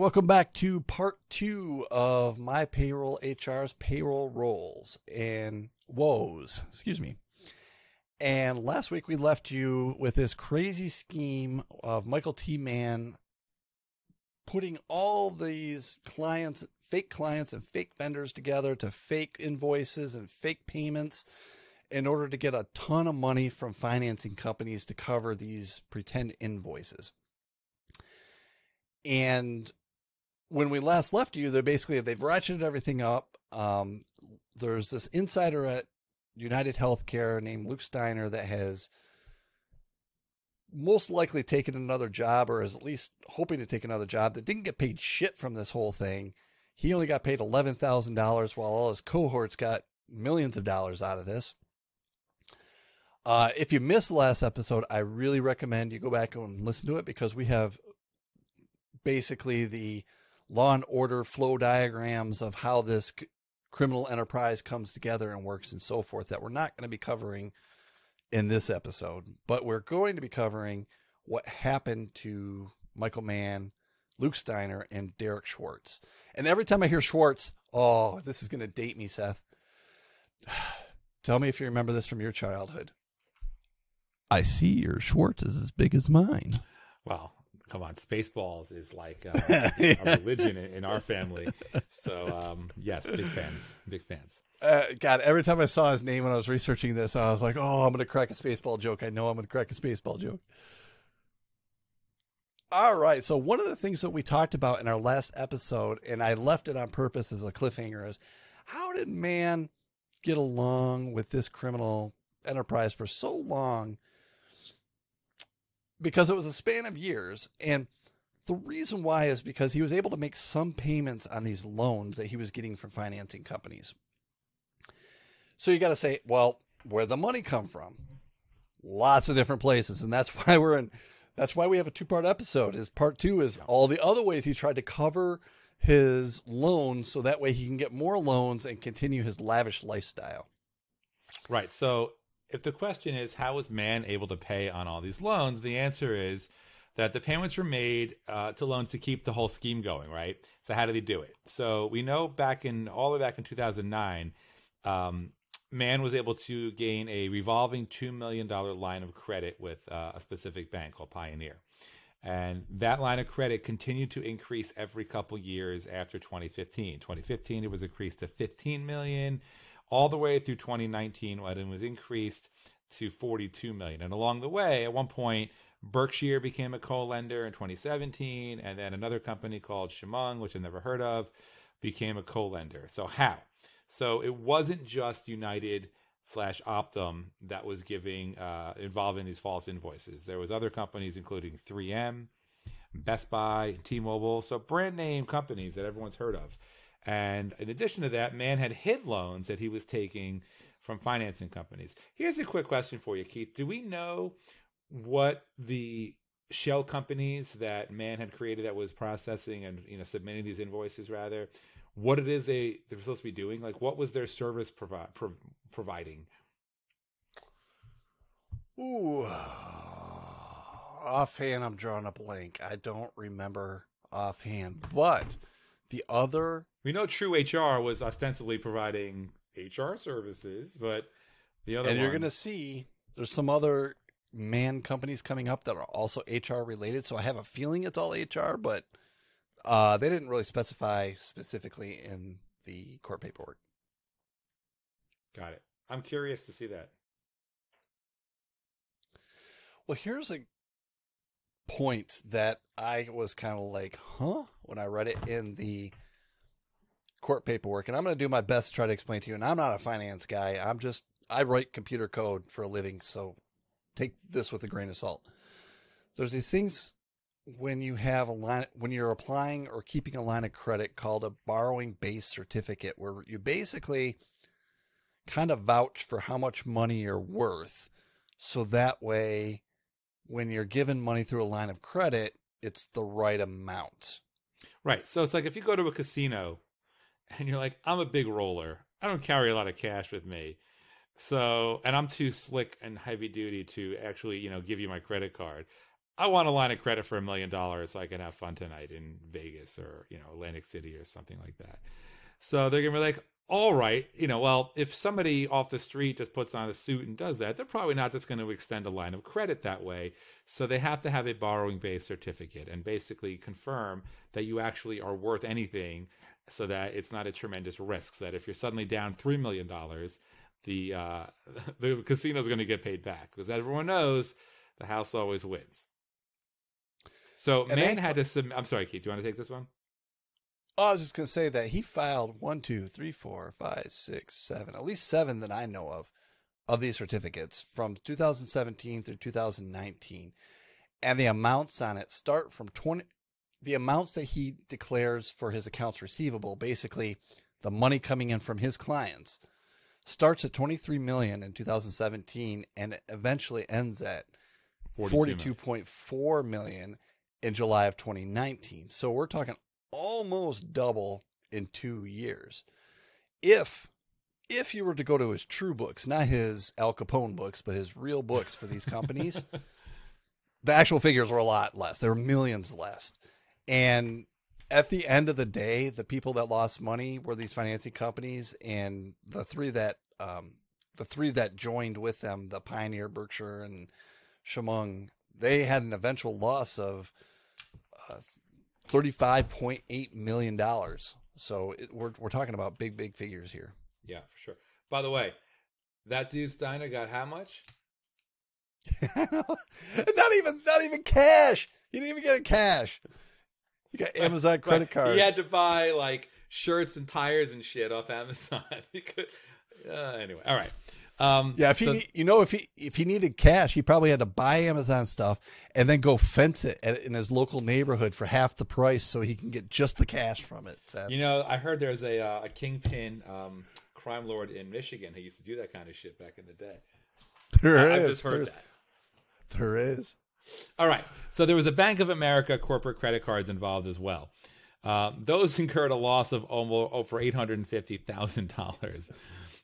welcome back to part two of My Payroll HR's payroll roles and woes. Excuse me. And last week we left you with this crazy scheme of Michael T Mann putting all these clients and fake vendors together to fake invoices and fake payments in order to get a ton of money from financing companies to cover these pretend invoices. And when we last left you, they've ratcheted everything up. There's this insider at United Healthcare named Luke Steiner that has most likely taken another job, or is at least hoping to take another job, that didn't get paid shit from this whole thing. He only got paid $11,000 while all his cohorts got millions of dollars out of this. If you missed last episode, I really recommend you go back and listen to it, because we have basically the law and order flow diagrams of how this criminal enterprise comes together and works and so forth that we're not going to be covering in this episode, but we're going to be covering what happened to Michael Mann, Luke Steiner, and Derek Schwartz. And every time I hear Schwartz, oh, this is going to date me, Seth. Tell me if you remember this from your childhood. I see your Schwartz is as big as mine. Wow. Come on. Spaceballs is like a religion in our family. So yes, big fans, big fans. God, every time I saw his name when I was researching this, I was like, oh, I'm going to crack a Spaceball joke. All right. So one of the things that we talked about in our last episode, and I left it on purpose as a cliffhanger, is how did Mann get along with this criminal enterprise for so long? Because it was a span of years. And the reason why is because he was able to make some payments on these loans that he was getting from financing companies. So you got to say, well, where'd the money come from? Lots of different places. And that's why we have a two-part episode. Is part two is all the other ways he tried to cover his loans so that way he can get more loans and continue his lavish lifestyle. Right. So if the question is, how was Mann able to pay on all these loans? The answer is that the payments were made to loans to keep the whole scheme going, right? So how did he do it? So we know all the way back in 2009, Mann was able to gain a revolving $2 million line of credit with a specific bank called Pioneer. And that line of credit continued to increase every couple years after 2015. 2015, it was increased to $15 million all the way through 2019, when it was increased to $42 million. And along the way, at one point, Berkshire became a co-lender in 2017. And then another company called Chemung, which I've never heard of, became a co-lender. So how? So it wasn't just United/Optum that was involving these false invoices. There was other companies, including 3M, Best Buy, T-Mobile. So brand name companies that everyone's heard of. And in addition to that, Mann had hid loans that he was taking from financing companies. Here's a quick question for you, Keith. Do we know what the shell companies that Mann had created that was processing and submitting these invoices, rather, what it is they're supposed to be doing? Like, what was their service providing? Ooh, offhand, I'm drawing a blank. I don't remember offhand. But the other, we know True HR was ostensibly providing HR services, but the other, and you're going to see there's some other Mann companies coming up that are also HR related. So I have a feeling it's all HR, but they didn't really specify specifically in the court paperwork. Got it. I'm curious to see that. Well, here's a point that I was kind of like, huh, when I read it in the court paperwork. And I'm going to do my best to try to explain to you. And I'm not a finance guy. I write computer code for a living. So take this with a grain of salt. There's these things when you have a line, when you're applying or keeping a line of credit, called a borrowing base certificate, where you basically kind of vouch for how much money you're worth. So that way, when you're given money through a line of credit, it's the right amount. Right. So it's like if you go to a casino and you're like, I'm a big roller, I don't carry a lot of cash with me. So, and I'm too slick and heavy duty to actually, give you my credit card. I want a line of credit for $1 million so I can have fun tonight in Vegas or, you know, Atlantic City or something like that. So they're going to be like, all right, you know, well, if somebody off the street just puts on a suit and does that, they're probably not just going to extend a line of credit that way. So they have to have a borrowing-based certificate and basically confirm that you actually are worth anything so that it's not a tremendous risk, so that if you're suddenly down $3 million, the casino's going to get paid back, because everyone knows the house always wins. So Mann had to submit. I'm sorry, Keith, do you want to take this one? I was just going to say that he filed 1, 2, 3, 4, 5, 6, 7, at least 7 that I know of these certificates from 2017 through 2019. And the amounts on it start from the amounts that he declares for his accounts receivable, basically the money coming in from his clients, starts at $23 million in 2017 and eventually ends at $42.4 million in July of 2019. So we're talking almost double in 2 years. If you were to go to his true books, not his Al Capone books, but his real books for these companies, the actual figures were a lot less. There were millions less. And at the end of the day, the people that lost money were these financing companies and the three that joined with them, the Pioneer, Berkshire, and Chemung. They had an eventual loss of $35.8 million. So we're talking about big, big figures here. Yeah, for sure. By the way, that dude Steiner got how much? not even cash. He didn't even get a cash. He got Amazon credit cards. He had to buy like shirts and tires and shit off Amazon. He could, anyway, all right. Yeah, if he needed cash, he probably had to buy Amazon stuff and then go fence it in his local neighborhood for half the price so he can get just the cash from it. Sadly. You know, I heard there's a kingpin crime lord in Michigan who used to do that kind of shit back in the day. There is. All right. So there was a Bank of America corporate credit cards involved as well. Those incurred a loss of over $850,000.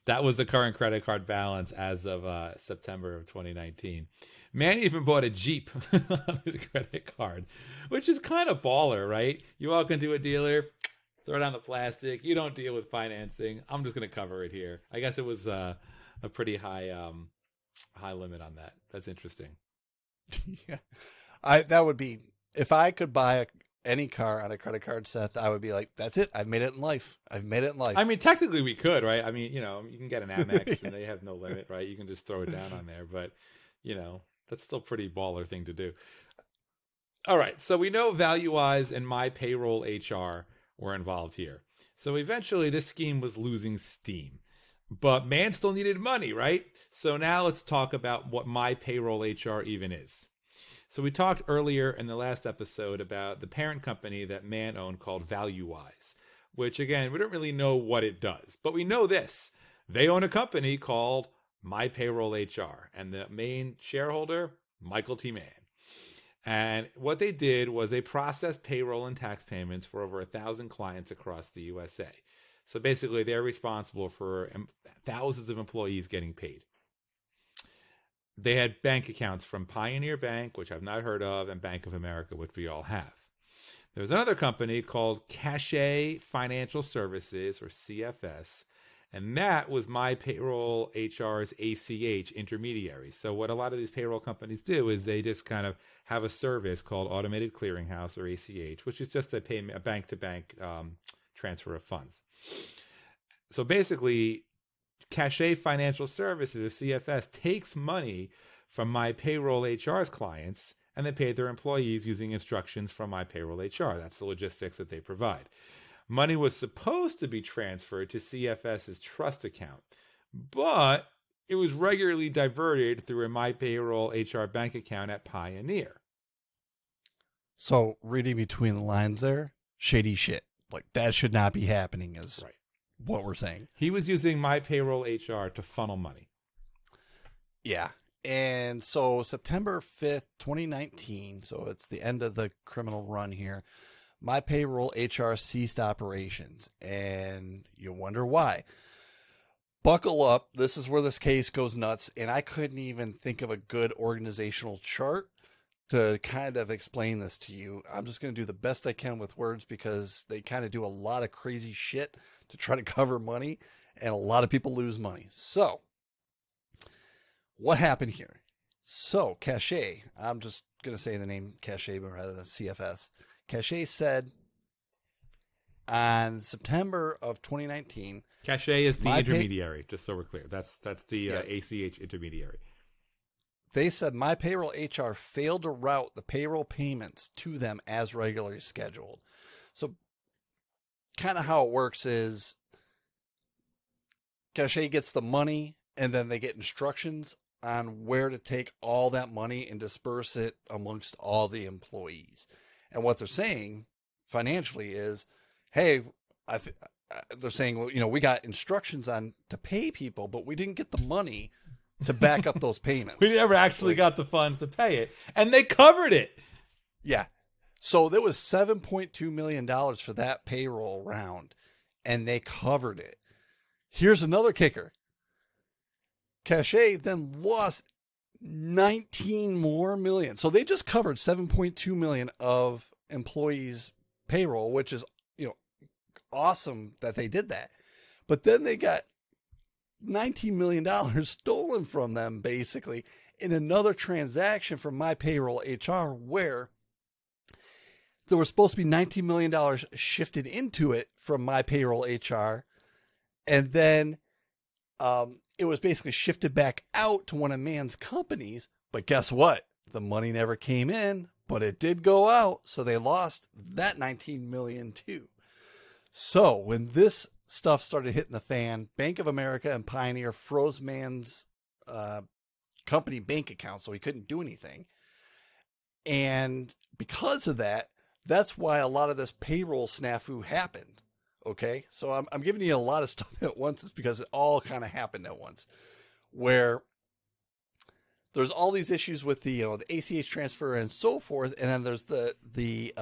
That was the current credit card balance as of September of 2019. Mann even bought a Jeep on his credit card, which is kind of baller, right? You walk into a dealer, throw down the plastic. You don't deal with financing. I'm just going to cover it here. I guess it was a pretty high limit on that. That's interesting. Yeah, that would be, if I could buy any car on a credit card, Seth, I would be like, that's it. I've made it in life. I mean, technically we could, right? I mean, you know, you can get an Amex and they have no limit, right? You can just throw it down on there, but you know, that's still pretty baller thing to do. All right. So we know ValueWise and MyPayrollHR were involved here. So eventually this scheme was losing steam, but Mann still needed money, right? So now let's talk about what MyPayrollHR even is. So we talked earlier in the last episode about the parent company that Mann owned called ValueWise, which again, we don't really know what it does, but we know this. They own a company called MyPayrollHR and the main shareholder, Michael T Mann. And what they did was they processed payroll and tax payments for over 1,000 clients across the USA. So basically they're responsible for thousands of employees getting paid. They had bank accounts from Pioneer Bank, which I've not heard of, and Bank of America, which we all have. There was another company called Cachet Financial Services, or CFS, and that was MyPayrollHR's ACH intermediary. So what a lot of these payroll companies do is they just kind of have a service called Automated Clearinghouse, or ACH, which is just a bank-to-bank transfer of funds. So basically, Cachet Financial Services, or CFS, takes money from MyPayrollHR's clients and they pay their employees using instructions from MyPayrollHR. That's the logistics that they provide. Money was supposed to be transferred to CFS's trust account, but it was regularly diverted through a MyPayrollHR bank account at Pioneer. So reading between the lines there, shady shit. Like that should not be happening is right. What we're saying. He was using MyPayrollHR to funnel money. Yeah. And so September 5th, 2019, so it's the end of the criminal run here, MyPayrollHR ceased operations. And you wonder why. Buckle up. This is where this case goes nuts. And I couldn't even think of a good organizational chart to kind of explain this to you. I'm just going to do the best I can with words because they kind of do a lot of crazy shit to try to cover money, and a lot of people lose money. So what happened here? So Cachet, I'm just going to say the name Cachet rather than CFS. Cachet said on September of 2019. Cachet is the intermediary, just so we're clear. That's the ACH intermediary. They said MyPayrollHR failed to route the payroll payments to them as regularly scheduled. So kind of how it works is Cachet gets the money and then they get instructions on where to take all that money and disperse it amongst all the employees. And what they're saying financially is, hey, they're saying, well, you know, we got instructions on to pay people, but we didn't get the money to back up those payments. We never actually got the funds to pay it, and they covered it. Yeah. So there was $7.2 million for that payroll round, and they covered it. Here's another kicker. Cachet then lost 19 more million. So they just covered 7.2 million of employees' payroll, which is, you know, awesome that they did that. But then they got $19 million stolen from them, basically, in another transaction from MyPayrollHR, where there was supposed to be $19 million shifted into it from MyPayrollHR, and then it was basically shifted back out to one of Mann's companies. But guess what? The money never came in, but it did go out, so they lost that $19 million too. So when this stuff started hitting the fan, Bank of America and Pioneer froze Mann's company bank account, so he couldn't do anything. And because of that, that's why a lot of this payroll snafu happened. Okay, so I'm giving you a lot of stuff at once. It's because it all kind of happened at once, where there's all these issues with the, you know, the ACH transfer and so forth, and then there's the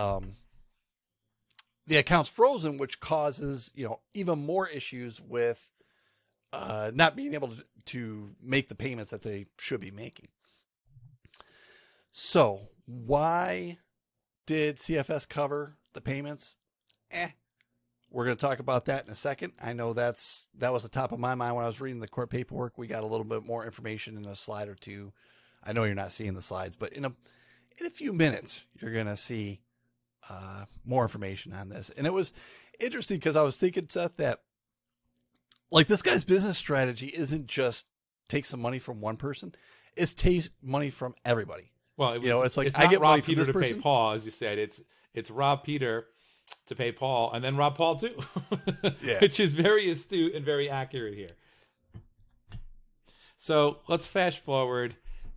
account's frozen, which causes, you know, even more issues with not being able to make the payments that they should be making. So why did CFS cover the payments? We're going to talk about that in a second. I know that was the top of my mind when I was reading the court paperwork. We got a little bit more information in a slide or two. I know you're not seeing the slides, but in a few minutes, you're going to see more information on this. And it was interesting because I was thinking, Seth, that like this guy's business strategy isn't just take some money from one person. It's take money from everybody. Well, it was, you know, it's like, it's I get Rob Peter to pay Paul, as you said. It's Rob Peter to pay Paul, and then Rob Paul too, yeah. Which is very astute and very accurate here. So let's fast forward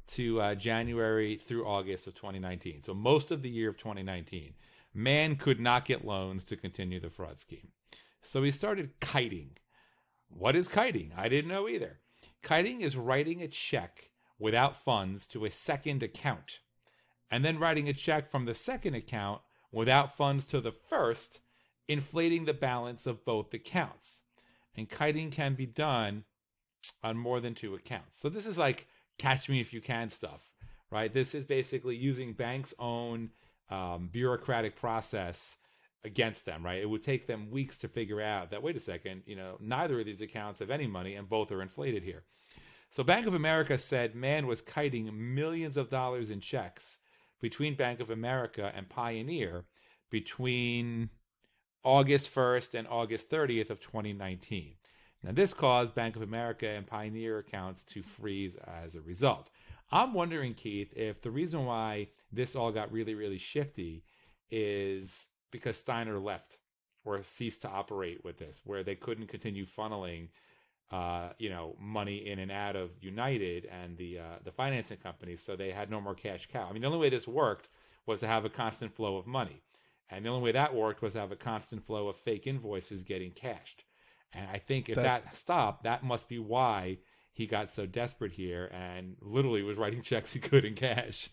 to January through August of 2019. So most of the year of 2019, Mann could not get loans to continue the fraud scheme. So he started kiting. What is kiting? I didn't know either. Kiting is writing a check without funds to a second account, and then writing a check from the second account without funds to the first, inflating the balance of both accounts. And kiting can be done on more than two accounts. So this is like catch me if you can stuff, right? This is basically using banks' own bureaucratic process against them, right? It would take them weeks to figure out that, wait a second, you know, neither of these accounts have any money and both are inflated here. So Bank of America said Mann was kiting millions of dollars in checks between Bank of America and Pioneer between August 1st and August 30th of 2019. Now, this caused Bank of America and Pioneer accounts to freeze as a result. I'm wondering, Keith, if the reason why this all got really, really shifty is because Steiner left or ceased to operate with this, where they couldn't continue funneling you know, money in and out of United and the financing companies, so they had no more cash cow. I mean, the only way this worked was to have a constant flow of money, and the only way that worked was to have a constant flow of fake invoices getting cashed. And I think if that stopped, that must be why he got so desperate here and literally was writing checks he could in cash.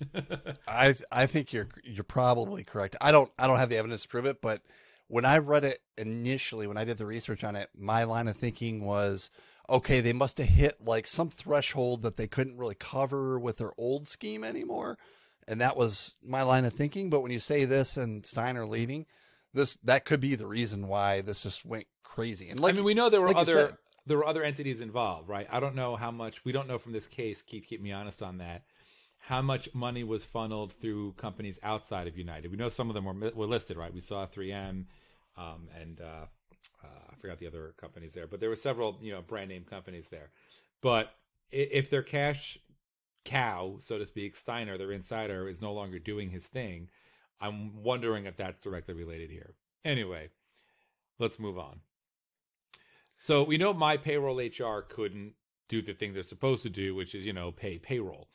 I think you're probably correct. I don't have the evidence to prove it, but when I read it initially, when I did the research on it, my line of thinking was, okay, they must have hit like some threshold that they couldn't really cover with their old scheme anymore. And that was my line of thinking. But when you say this and Steiner leaving, that could be the reason why this just went crazy. And like, I mean, we know there were other entities involved, right? I don't know how much, we don't know from this case, Keith, keep me honest on that, how much money was funneled through companies outside of United. We know some of them were listed, right? We saw 3M and I forgot the other companies there, but there were several, brand name companies there. But if their cash cow, so to speak, Steiner, their insider, is no longer doing his thing, I'm wondering if that's directly related here. Anyway, let's move on. So we know MyPayrollHR couldn't do the thing they're supposed to do, which is, pay payroll.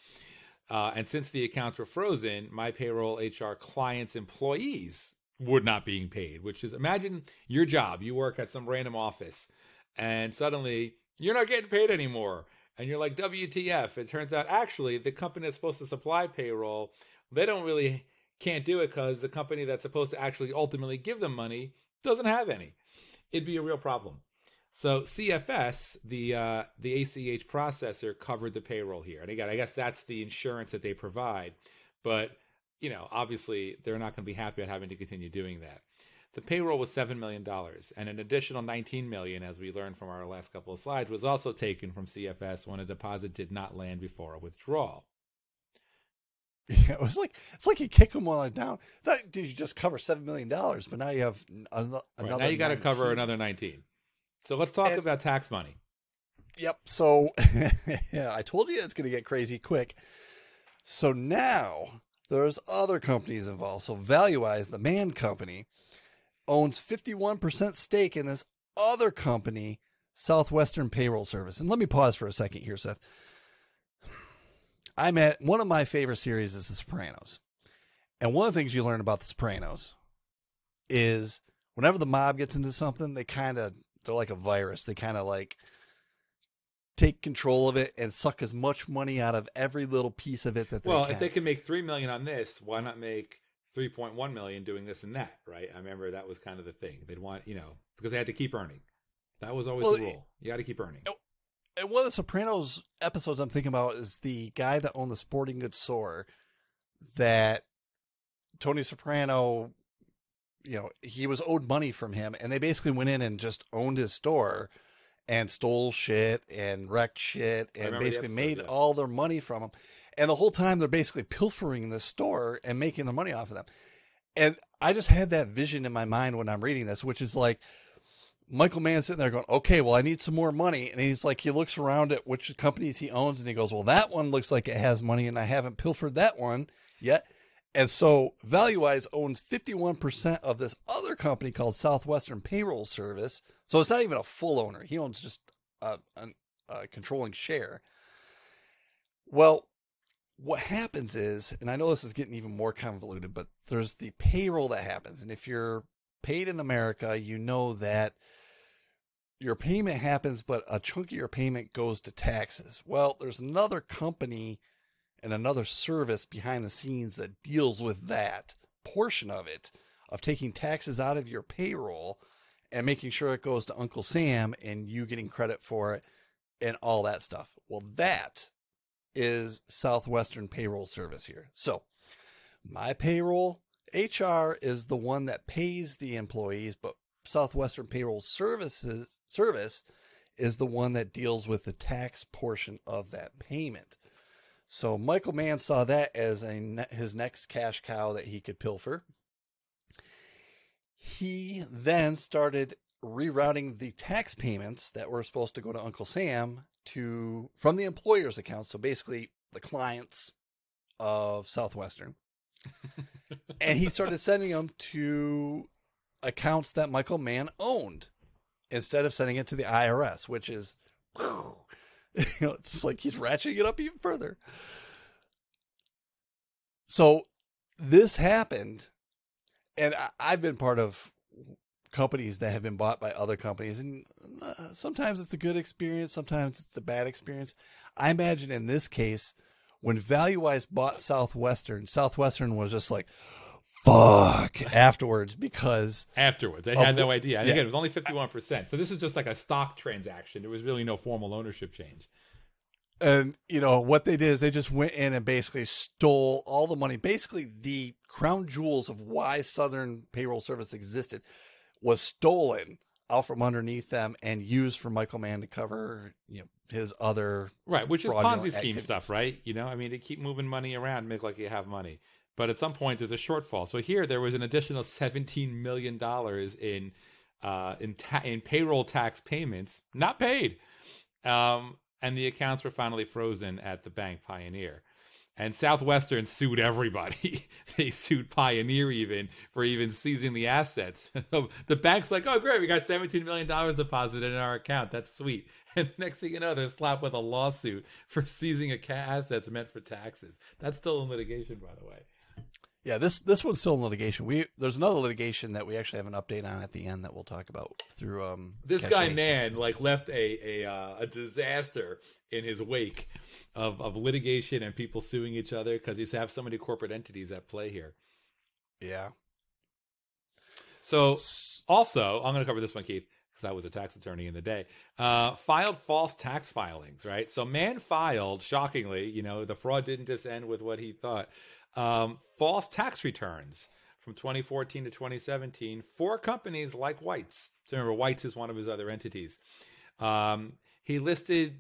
And since the accounts were frozen, MyPayrollHR clients' employees were not being paid, which is, imagine your job. You work at some random office, and suddenly you're not getting paid anymore. And you're like, WTF. It turns out, actually, the company that's supposed to supply payroll, they can't do it because the company that's supposed to actually ultimately give them money doesn't have any. It'd be a real problem. So CFS, the ACH processor, covered the payroll here. And again, I guess that's the insurance that they provide. But, obviously, they're not going to be happy about having to continue doing that. The payroll was $7 million, and an additional $19 million, as we learned from our last couple of slides, was also taken from CFS when a deposit did not land before a withdrawal. Yeah, it was like, it's like you kick them while down. That, did you just cover $7 million, but now you have another right, now you got to cover another 19. So let's talk about tax money. Yep. So yeah, I told you it's going to get crazy quick. So now there's other companies involved. So ValueWise, the Mann company, owns 51% stake in this other company, Southwestern Payroll Service. And let me pause for a second here, Seth. I'm at one of my favorite series is The Sopranos. And one of the things you learn about The Sopranos is whenever the mob gets into something, they're like a virus. They kind of like take control of it and suck as much money out of every little piece of it that they can. Well, if they can make $3 million on this, why not make $3.1 million doing this and that, right? I remember that was kind of the thing. They'd want, because they had to keep earning. That was always the rule. You got to keep earning. And one of the Sopranos episodes I'm thinking about is the guy that owned the sporting goods store that Tony Soprano, he was owed money from him, and they basically went in and just owned his store and stole shit and wrecked shit and basically made all their money from him. And the whole time they're basically pilfering the store and making the money off of them. And I just had that vision in my mind when I'm reading this, which is like Michael Mann sitting there going, okay, well, I need some more money. And he's like, he looks around at which companies he owns and he goes, well, that one looks like it has money and I haven't pilfered that one yet. And so ValueWise owns 51% of this other company called Southwestern Payroll Service. So it's not even a full owner. He owns just a controlling share. Well, what happens is, and I know this is getting even more convoluted, but there's the payroll that happens. And if you're paid in America, you know that your payment happens, but a chunk of your payment goes to taxes. Well, there's another company and another service behind the scenes that deals with that portion of it, of taking taxes out of your payroll and making sure it goes to Uncle Sam and you getting credit for it and all that stuff. Well, that is Southwestern Payroll Service here. So MyPayrollHR is the one that pays the employees, but Southwestern Payroll Service is the one that deals with the tax portion of that payment. So Michael Mann saw that as his next cash cow that he could pilfer. He then started rerouting the tax payments that were supposed to go to Uncle Sam from the employer's account. So basically the clients of Southwestern. And he started sending them to accounts that Michael Mann owned instead of sending it to the IRS, which is, it's like he's ratcheting it up even further. So this happened, and I've been part of companies that have been bought by other companies, and sometimes it's a good experience, sometimes it's a bad experience. I imagine in this case, when ValueWise bought Southwestern was just like, fuck, afterwards. I had no idea. Again, it was only 51%. So this is just like a stock transaction. There was really no formal ownership change. And, you know, what they did is they just went in and basically stole all the money. Basically, the crown jewels of why Southern Payroll Service existed was stolen out from underneath them and used for Michael Mann to cover, you know, his other right, which is Ponzi scheme activities. Stuff, right? You know, I mean, they keep moving money around, make like you have money. But at some point, there's a shortfall. So here, there was an additional $17 million in payroll tax payments not paid. And the accounts were finally frozen at the bank Pioneer. And Southwestern sued everybody. They sued Pioneer even for even seizing the assets. The bank's like, oh, great, we got $17 million deposited in our account. That's sweet. And next thing you know, they're slapped with a lawsuit for seizing assets meant for taxes. That's still in litigation, by the way. Yeah, this one's still in litigation. There's another litigation that we actually have an update on at the end that we'll talk about through this Cachet. Guy Mann like left a disaster in his wake of litigation and people suing each other because he's have so many corporate entities at play here. Yeah. So also, I'm going to cover this one, Keith, because I was a tax attorney in the day. Filed false tax filings, right? So Mann filed, shockingly, you know, the fraud didn't just end with what he thought. False tax returns from 2014 to 2017 for companies like White's. So remember, White's is one of his other entities. He listed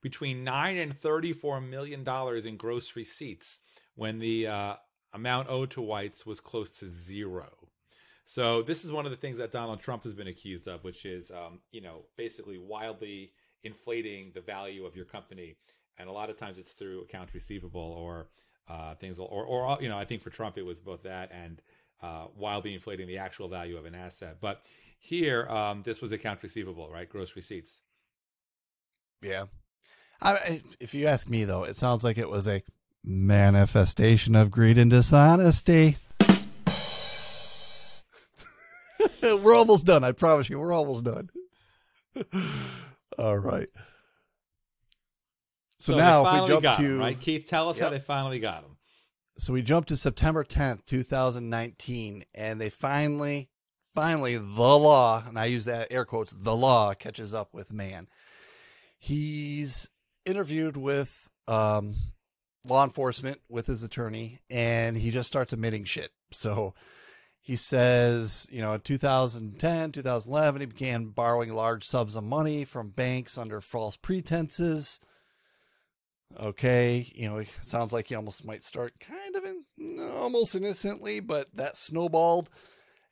between $9 and $34 million in gross receipts when the amount owed to White's was close to zero. So this is one of the things that Donald Trump has been accused of, which is, you know, basically wildly inflating the value of your company. And a lot of times it's through accounts receivable or things, or you know, I think for Trump it was both that and wildly inflating the actual value of an asset. But here, this was accounts receivable, right? Gross receipts. Yeah, if you ask me though, it sounds like it was a manifestation of greed and dishonesty. We're almost done. I promise you, we're almost done. All right. So now if we jump to him, right, Keith, tell us how they finally got him. So we jumped to September 10th, 2019, and they finally the law, and I use that air quotes, the law catches up with Mann. He's interviewed with law enforcement with his attorney, and he just starts admitting shit. So he says, you know, in 2010, 2011, he began borrowing large sums of money from banks under false pretenses. Okay, you know, it sounds like he almost might start kind of almost innocently, but that snowballed.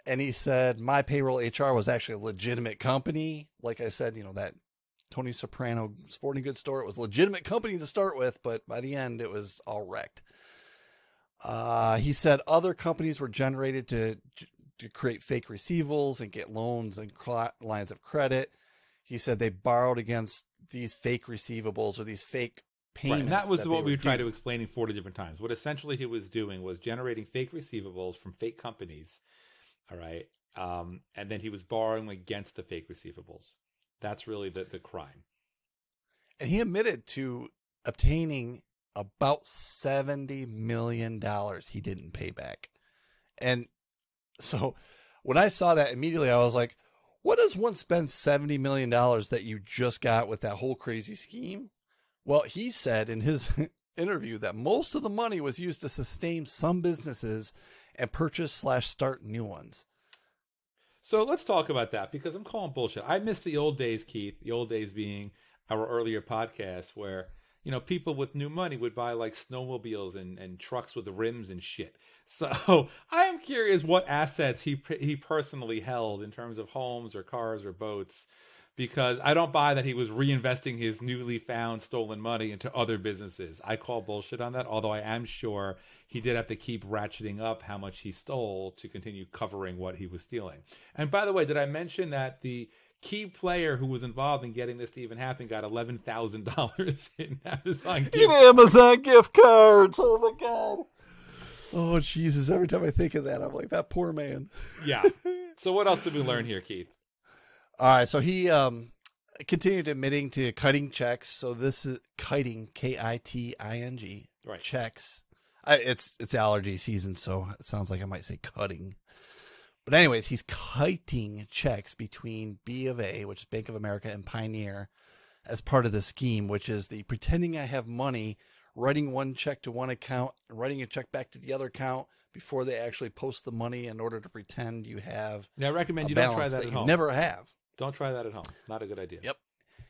And he said, MyPayrollHR was actually a legitimate company. Like I said, you know, that Tony Soprano sporting goods store, it was a legitimate company to start with, but by the end, it was all wrecked. He said other companies were generated to create fake receivables and get loans and lines of credit. He said they borrowed against these fake receivables or these fake payments. Right. And that was what we tried to explain in 40 different times. What essentially he was doing was generating fake receivables from fake companies. All right. And then he was borrowing against the fake receivables. That's really the crime. And he admitted to obtaining about $70 million he didn't pay back. And so when I saw that immediately, I was like, what does one spend $70 million that you just got with that whole crazy scheme? Well, he said in his interview that most of the money was used to sustain some businesses and purchase/start new ones. So let's talk about that because I'm calling bullshit. I miss the old days, Keith, the old days being our earlier podcast where, you know, people with new money would buy like snowmobiles and trucks with rims and shit. So I am curious what assets he personally held in terms of homes or cars or boats. Because I don't buy that he was reinvesting his newly found stolen money into other businesses. I call bullshit on that, although I am sure he did have to keep ratcheting up how much he stole to continue covering what he was stealing. And by the way, did I mention that the key player who was involved in getting this to even happen got $11,000 in Amazon gift cards? Oh, my God. Oh, Jesus. Every time I think of that, I'm like, that poor man. Yeah. So what else did we learn here, Keith? All right, so he continued admitting to cutting checks. So this is kiting, K-I-T-I-N-G, right. Checks. It's allergy season, so it sounds like I might say cutting. But anyways, he's kiting checks between B of A, which is Bank of America, and Pioneer. as part of the scheme, which is the pretending I have money, writing one check to one account, writing a check back to the other account before they actually post the money in order to pretend you have. Now, I recommend you don't try that at home. Never have. Don't try that at home. Not a good idea. Yep.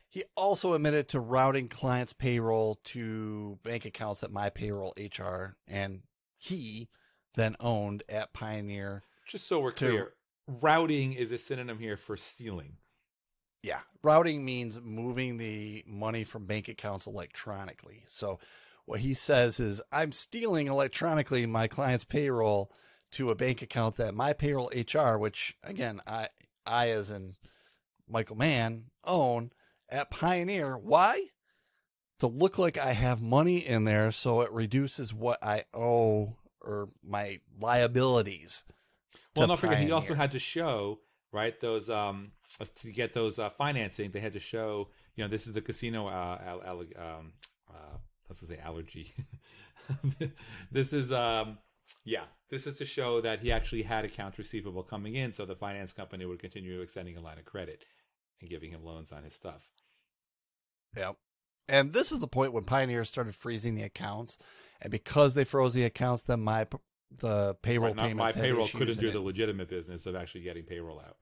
He also admitted to routing clients' payroll to bank accounts at MyPayrollHR, and he then owned at Pioneer. Just so we're clear, routing is a synonym here for stealing. Yeah. Routing means moving the money from bank accounts electronically. So what he says is, I'm stealing electronically my client's payroll to a bank account that MyPayrollHR, which, again, I as in Michael Mann, own at Pioneer. Why? To look like I have money in there, so it reduces what I owe or my liabilities. Well, don't forget, he also had to show, right, those to get those financing, they had to show, you know, this is the casino let's say allergy. This is this is to show that he actually had accounts receivable coming in, so the finance company would continue extending a line of credit and giving him loans on his stuff. Yeah. And this is the point when Pioneer started freezing the accounts, and because they froze the accounts, then the payroll payments. MyPayroll couldn't do the legitimate business of actually getting payroll out.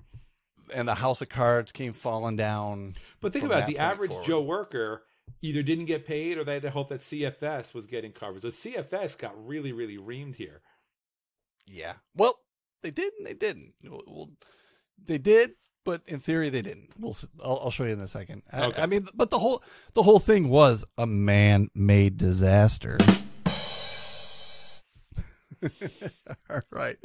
And the house of cards came falling down. But think about it, the average Joe worker either didn't get paid or they had to hope that CFS was getting covered. So CFS got really, really reamed here. Yeah. Well, they did and they didn't. Well, they did, but in theory they didn't. I'll show you in a second. Okay. I mean, but the whole thing was a man-made disaster. All right.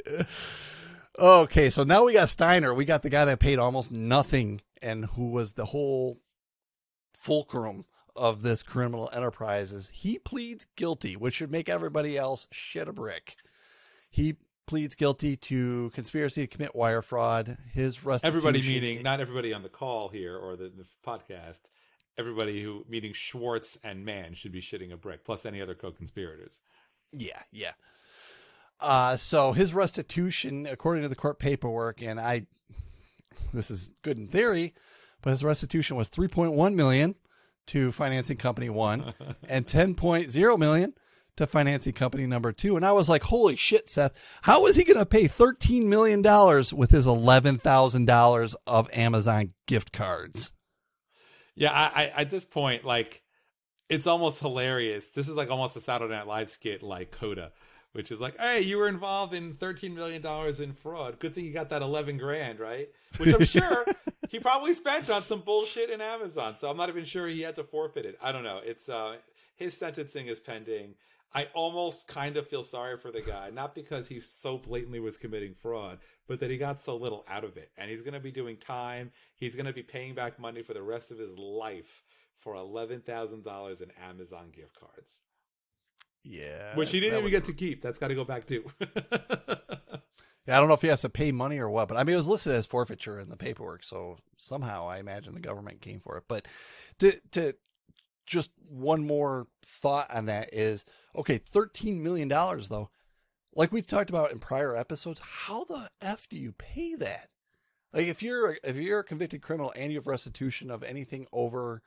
Okay, so now we got Steiner. We got the guy that paid almost nothing and who was the whole fulcrum of this criminal enterprise. Is he pleads guilty, which should make everybody else shit a brick. He pleads guilty to conspiracy to commit wire fraud. His restitution. Everybody meaning, not everybody on the call here or the podcast, everybody who meaning Schwartz and Mann should be shitting a brick, plus any other co-conspirators. Yeah, yeah. So his restitution, according to the court paperwork, and this is good in theory, but his restitution was $3.1 million to financing company one and $10.0 million to financing company number two. And I was like, holy shit, Seth, how is he going to pay $13 million with his $11,000 of Amazon gift cards? Yeah, I at this point, like, it's almost hilarious. This is like almost a Saturday Night Live skit like Coda, which is like, hey, you were involved in $13 million in fraud. Good thing you got that 11 grand, right? Which I'm sure he probably spent on some bullshit in Amazon. So I'm not even sure he had to forfeit it. I don't know. It's his sentencing is pending. I almost kind of feel sorry for the guy, not because he so blatantly was committing fraud, but that he got so little out of it. And he's going to be doing time. He's going to be paying back money for the rest of his life for $11,000 in Amazon gift cards. Yeah. Which he didn't even get to keep. That's got to go back too. Yeah, I don't know if he has to pay money or what, but I mean, it was listed as forfeiture in the paperwork. So somehow I imagine the government came for it. But to just one more thought on that is, okay, $13 million though, like we talked about in prior episodes, how the F do you pay that? Like if you're a convicted criminal and you have restitution of anything over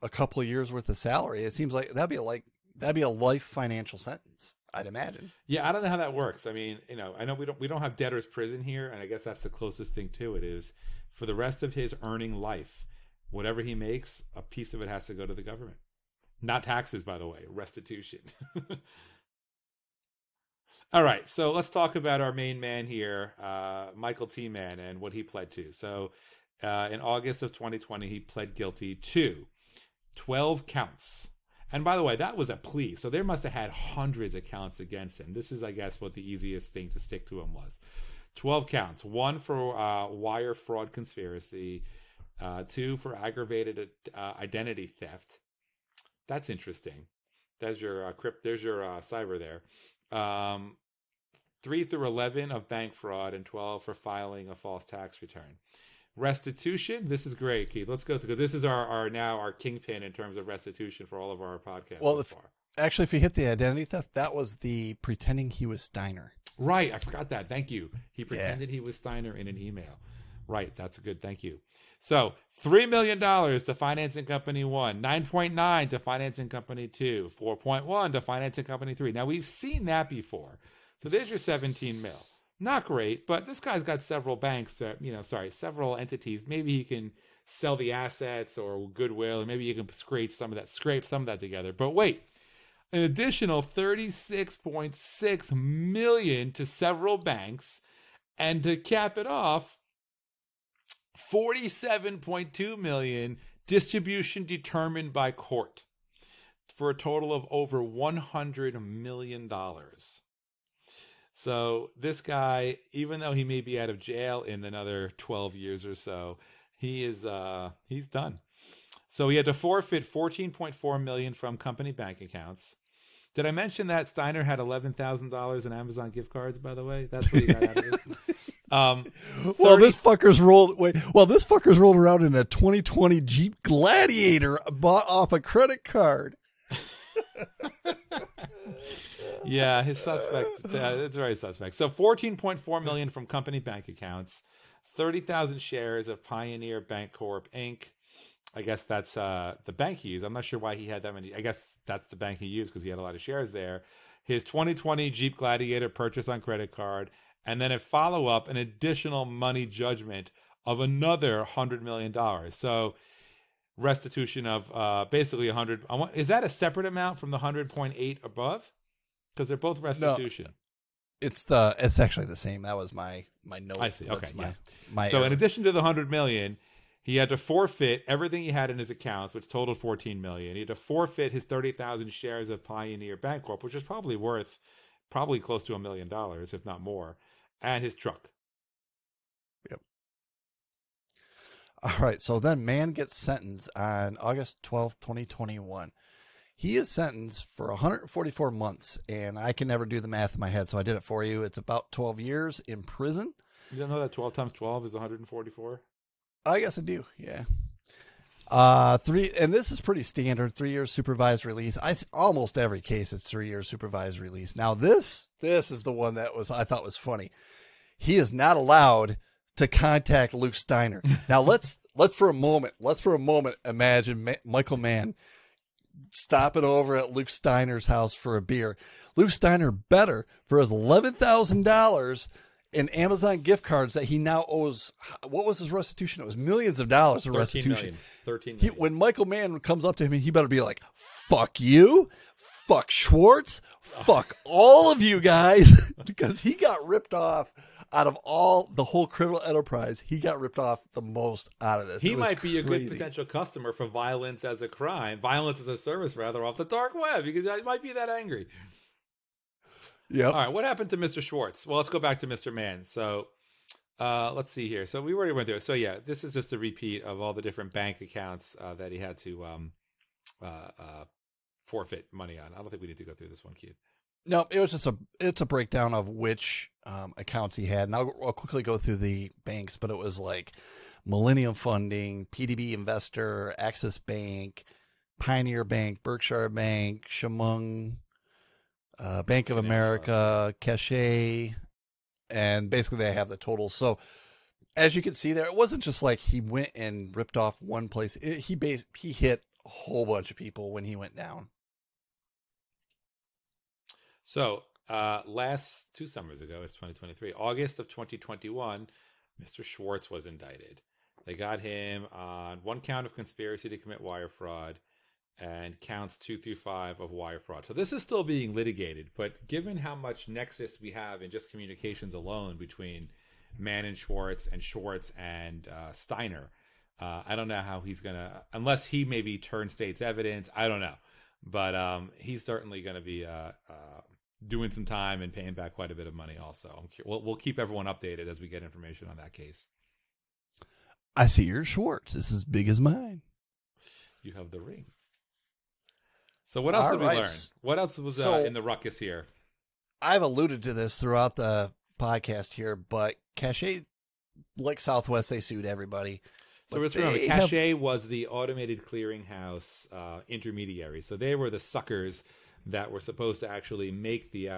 a couple of years worth of salary, it seems like that'd be a life financial sentence, I'd imagine. Yeah, I don't know how that works. I mean, you know, I know we don't have debtor's prison here, and I guess that's the closest thing to it is for the rest of his earning life, whatever he makes, a piece of it has to go to the government. Not taxes, by the way, restitution. All right, so let's talk about our main man here, Michael T Mann, and what he pled to. So in August of 2020, he pled guilty to 12 counts. And by the way, that was a plea. So they must have had hundreds of counts against him. This is, I guess, what the easiest thing to stick to him was. 12 counts. One for wire fraud conspiracy. Two for aggravated identity theft. That's interesting. There's your cyber there. 3 through 11 of bank fraud and 12 for filing a false tax return. Restitution. This is great, Keith. Let's go through, because this is our kingpin in terms of restitution for all of our podcasts. Well, if you hit the identity theft, that was the pretending he was Steiner. Right, I forgot that. Thank you. He pretended he was Steiner in an email. Right. That's a good. Thank you. So $3 million to Financing Company 1, 9.9 to Financing Company 2, 4.1 to Financing Company 3. Now, we've seen that before. So there's your 17 mil. Not great, but this guy's got several banks that, several entities. Maybe he can sell the assets or goodwill, and maybe you can scrape some of that together. But wait, an additional $36.6 million to several banks, and to cap it off, $47.2 million distribution determined by court, for a total of over $100 million. So this guy, even though he may be out of jail in another 12 years or so, he's done. So he had to forfeit $14.4 million from company bank accounts. Did I mention that Steiner had $11,000 in Amazon gift cards, by the way? That's what he got out of this. This fucker's rolled around in a 2020 Jeep Gladiator bought off a credit card. Yeah, his suspect. It's very suspect. So $14.4 million from company bank accounts, 30,000 shares of Pioneer Bancorp, Inc. I guess that's the bank he used. I'm not sure why he had that many. I guess that's the bank he used because he had a lot of shares there. His 2020 Jeep Gladiator purchase on credit card, and then a follow-up, an additional money judgment of another $100 million. So restitution of basically 100. Is that a separate amount from the 100.8 above? Because they're both restitution. No. It's actually the same. That was my note. I see. Okay. Yeah. In addition to the $100 million, he had to forfeit everything he had in his accounts, which totaled $14 million. He had to forfeit his 30,000 shares of Pioneer Bancorp, which is probably worth close to $1 million, if not more, and his truck. Yep. All right. So then, man gets sentenced on August 12th, 2021. He is sentenced for 144 months, and I can never do the math in my head, so I did it for you. It's about 12 years in prison. You don't know that 12 times 12 is 144? I guess I do, yeah. And this is pretty standard, 3 years supervised release. Almost every case, it's 3 years supervised release. Now, this is the one that I thought was funny. He is not allowed to contact Luke Steiner. Now, let's for a moment imagine Michael Mann stopping over at Luke Steiner's house for a beer. Luke Steiner better for his $11,000 in Amazon gift cards that he now owes. What was his restitution? It was millions of dollars of restitution. $13 million. When Michael Mann comes up to him, he better be like, fuck you, fuck Schwartz, fuck all of you guys, because he got ripped off. Out of the whole criminal enterprise, he got ripped off the most out of this. He might be a good potential customer for violence as a service, rather, off the dark web, because he might be that angry. Yeah. All right. What happened to Mr. Schwartz? Well, let's go back to Mr. Mann. So let's see here. So we already went through it. So yeah, this is just a repeat of all the different bank accounts that he had to forfeit money on. I don't think we need to go through this one, Keith. No, it was just it's a breakdown of which accounts he had. And I'll quickly go through the banks, but it was like Millennium Funding, PDB Investor, Access Bank, Pioneer Bank, Berkshire Bank, Chemung, Bank of America, Cachet, and basically they have the total. So as you can see there, it wasn't just like he went and ripped off one place. He hit a whole bunch of people when he went down. So last two summers ago, it's 2023, August of 2021, Mr. Schwartz was indicted. They got him on one count of conspiracy to commit wire fraud and counts 2 through 5 of wire fraud. So this is still being litigated, but given how much nexus we have in just communications alone between Mann and Schwartz and Steiner, I don't know how he's going to, unless he maybe turns state's evidence, I don't know. But he's certainly going to be doing some time and paying back quite a bit of money also. We'll keep everyone updated as we get information on that case. I see your Schwartz. It's as big as mine. You have the ring. So what else did we learn? What else was in the ruckus here? I've alluded to this throughout the podcast here, but Cachet, like Southwest, they sued everybody. So let's remember, Cachet was the automated clearinghouse intermediary. So they were the suckers that were supposed to actually make the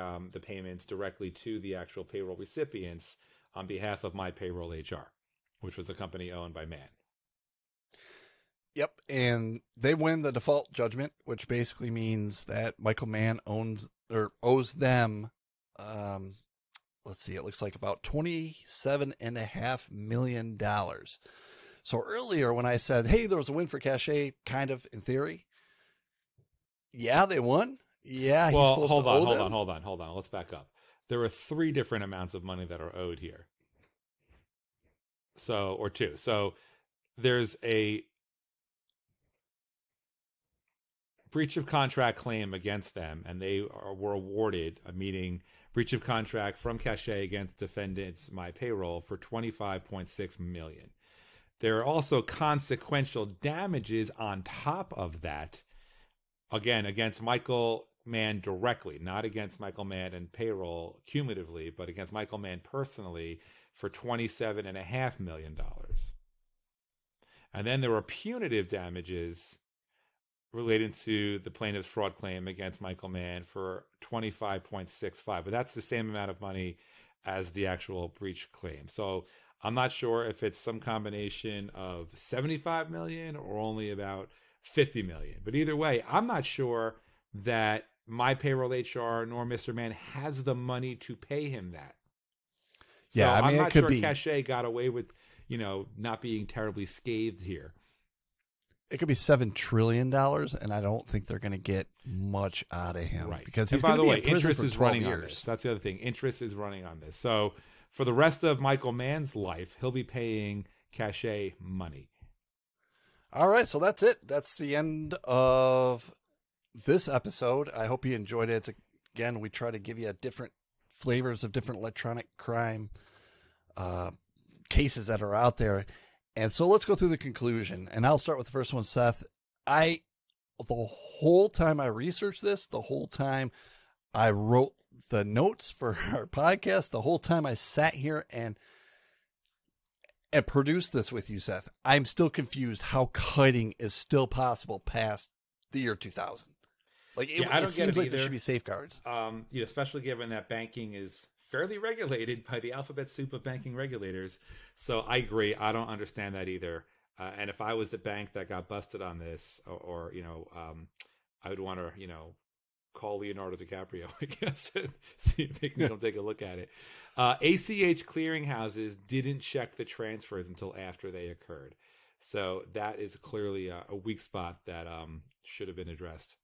payments directly to the actual payroll recipients on behalf of MyPayrollHR, which was a company owned by Mann. Yep, and they win the default judgment, which basically means that Michael Mann owes them, let's see, it looks like about $27.5 million. So earlier when I said, hey, there was a win for Cachet, kind of, in theory. Yeah, they won. Yeah, well, he's supposed hold to on, owe hold them. On, hold on, hold on. Let's back up. There are three different amounts of money that are owed here. So, or two. So there's a breach of contract claim against them, and they were awarded a meeting breach of contract from Cachet against defendants MyPayroll for $25.6 million. There are also consequential damages on top of that, again, against Michael Mann directly, not against Michael Mann and payroll cumulatively, but against Michael Mann personally for $27.5 million. And then there were punitive damages related to the plaintiff's fraud claim against Michael Mann for $25.65, but that's the same amount of money as the actual breach claim. So I'm not sure if it's some combination of $75 million or only about $50 million. But either way, I'm not sure that MyPayrollHR nor Mr. Mann has the money to pay him that. So yeah, I mean, I'm not sure Cachet got away with, you know, not being terribly scathed here. It could be $7 trillion, and I don't think they're going to get much out of him. Right. Because he's going to be in prison for 12 years. And by the way, interest is running on this. That's the other thing. Interest is running on this. So for the rest of Michael Mann's life, he'll be paying Cachet money. All right, so that's it. That's the end of this episode. I hope you enjoyed it. Again, we try to give you different flavors of different electronic crime cases that are out there. And so let's go through the conclusion, and I'll start with the first one, Seth. The whole time I researched this, the whole time I wrote the notes for our podcast, the whole time I sat here and produced this with you, Seth, I'm still confused how kiting is still possible past the year 2000. Like, it seems like there should be safeguards. You know, especially given that banking is fairly regulated by the alphabet soup of banking regulators. So I agree. I don't understand that either. And if I was the bank that got busted on this, or you know, I would want to, you know, call Leonardo DiCaprio, I guess, and see if they can come take a look at it. ACH clearinghouses didn't check the transfers until after they occurred. So that is clearly a weak spot that should have been addressed.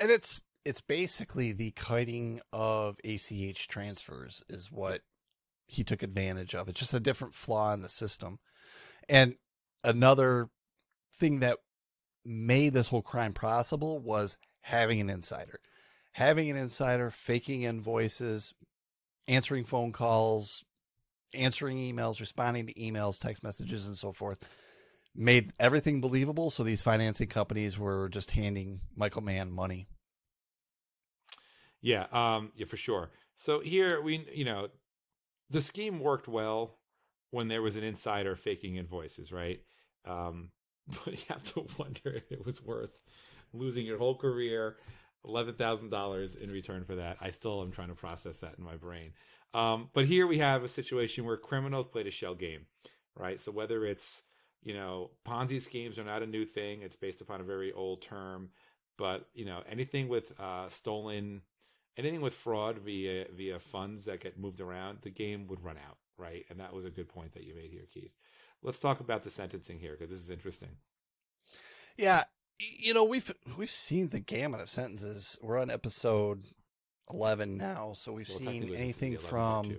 And it's basically the kiting of ACH transfers is what he took advantage of. It's just a different flaw in the system. And another thing that made this whole crime possible was having an insider, faking invoices, answering phone calls, answering emails, responding to emails, text messages, and so forth, made everything believable. So these financing companies were just handing Michael Mann money. Yeah, yeah, for sure. So here the scheme worked well when there was an insider faking invoices, right? But you have to wonder if it was worth losing your whole career, $11,000 in return for that. I still am trying to process that in my brain. But here we have a situation where criminals played a shell game, right? So whether it's, you know, Ponzi schemes are not a new thing. It's based upon a very old term. But, you know, anything with anything with fraud via funds that get moved around, the game would run out, right? And that was a good point that you made here, Keith. Let's talk about the sentencing here, because this is interesting. Yeah. You know, we've seen the gamut of sentences. We're on episode 11 now, so we've seen anything from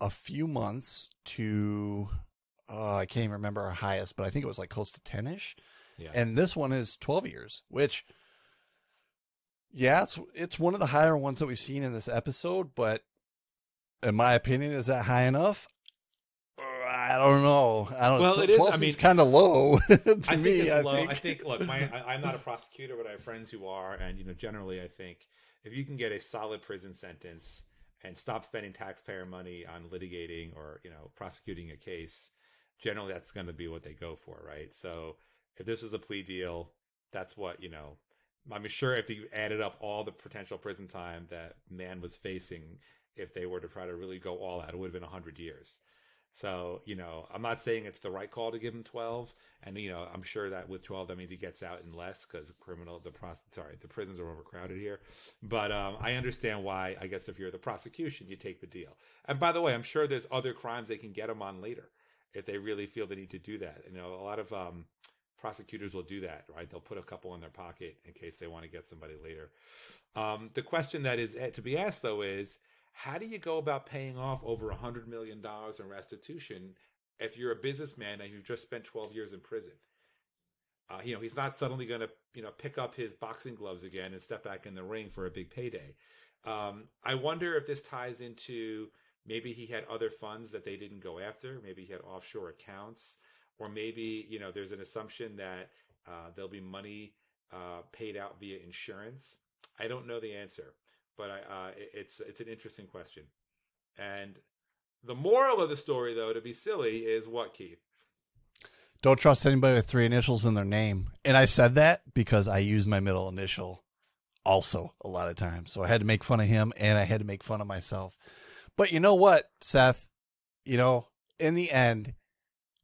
a few months to I can't even remember our highest, but I think it was like close to 10-ish. Yeah. And this one is 12 years, which, yeah, it's one of the higher ones that we've seen in this episode, but in my opinion, is that high enough? I don't know. Well, it is. I mean, it's kind of low. I think it's low. I think. Look, I'm not a prosecutor, but I have friends who are, and you know, generally, I think if you can get a solid prison sentence and stop spending taxpayer money on litigating or prosecuting a case, generally that's going to be what they go for, right? So if this was a plea deal, that's what I'm sure if you added up all the potential prison time that Mann was facing, if they were to try to really go all out, it would have been 100 years. So, you know, I'm not saying it's the right call to give him 12. And, you know, I'm sure that with 12, that means he gets out in less because the prisons are overcrowded here. But I understand why, I guess, if you're the prosecution, you take the deal. And by the way, I'm sure there's other crimes they can get him on later if they really feel the need to do that. You know, a lot of prosecutors will do that, right? They'll put a couple in their pocket in case they want to get somebody later. The question that is to be asked, though, is, how do you go about paying off over $100 million in restitution if you're a businessman and you've just spent 12 years in prison? You know, he's not suddenly going to, you know, pick up his boxing gloves again and step back in the ring for a big payday. I wonder if this ties into maybe he had other funds that they didn't go after. Maybe he had offshore accounts, or maybe, you know, there's an assumption that there'll be money paid out via insurance. I don't know the answer. But it's an interesting question. And the moral of the story, though, to be silly, is what, Keith? Don't trust anybody with three initials in their name. And I said that because I use my middle initial also a lot of times. So I had to make fun of him and I had to make fun of myself. But you know what, Seth? You know, in the end,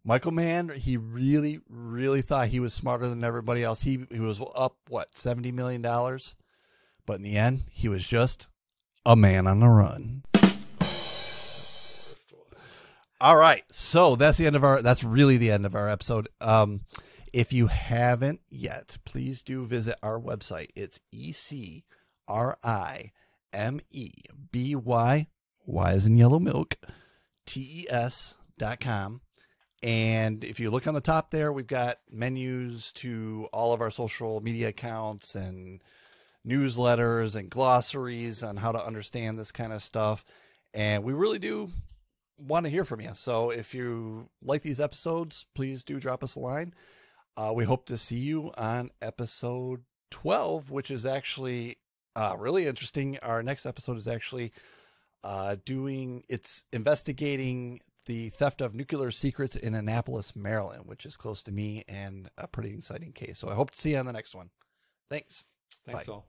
Michael Mann, he really, really thought he was smarter than everybody else. He was up, what, $70 million? But in the end, he was just a man on the run. All right. So that's really the end of our episode. If you haven't yet, please do visit our website. It's ECRIMEBY, Y as in yellow milk, TES.com. And if you look on the top there, we've got menus to all of our social media accounts and newsletters and glossaries on how to understand this kind of stuff. And we really do want to hear from you. So if you like these episodes, please do drop us a line. We hope to see you on episode 12, which is actually really interesting. Our next episode is actually investigating the theft of nuclear secrets in Annapolis, Maryland, which is close to me and a pretty exciting case. So I hope to see you on the next one. Thanks. Thanks, all.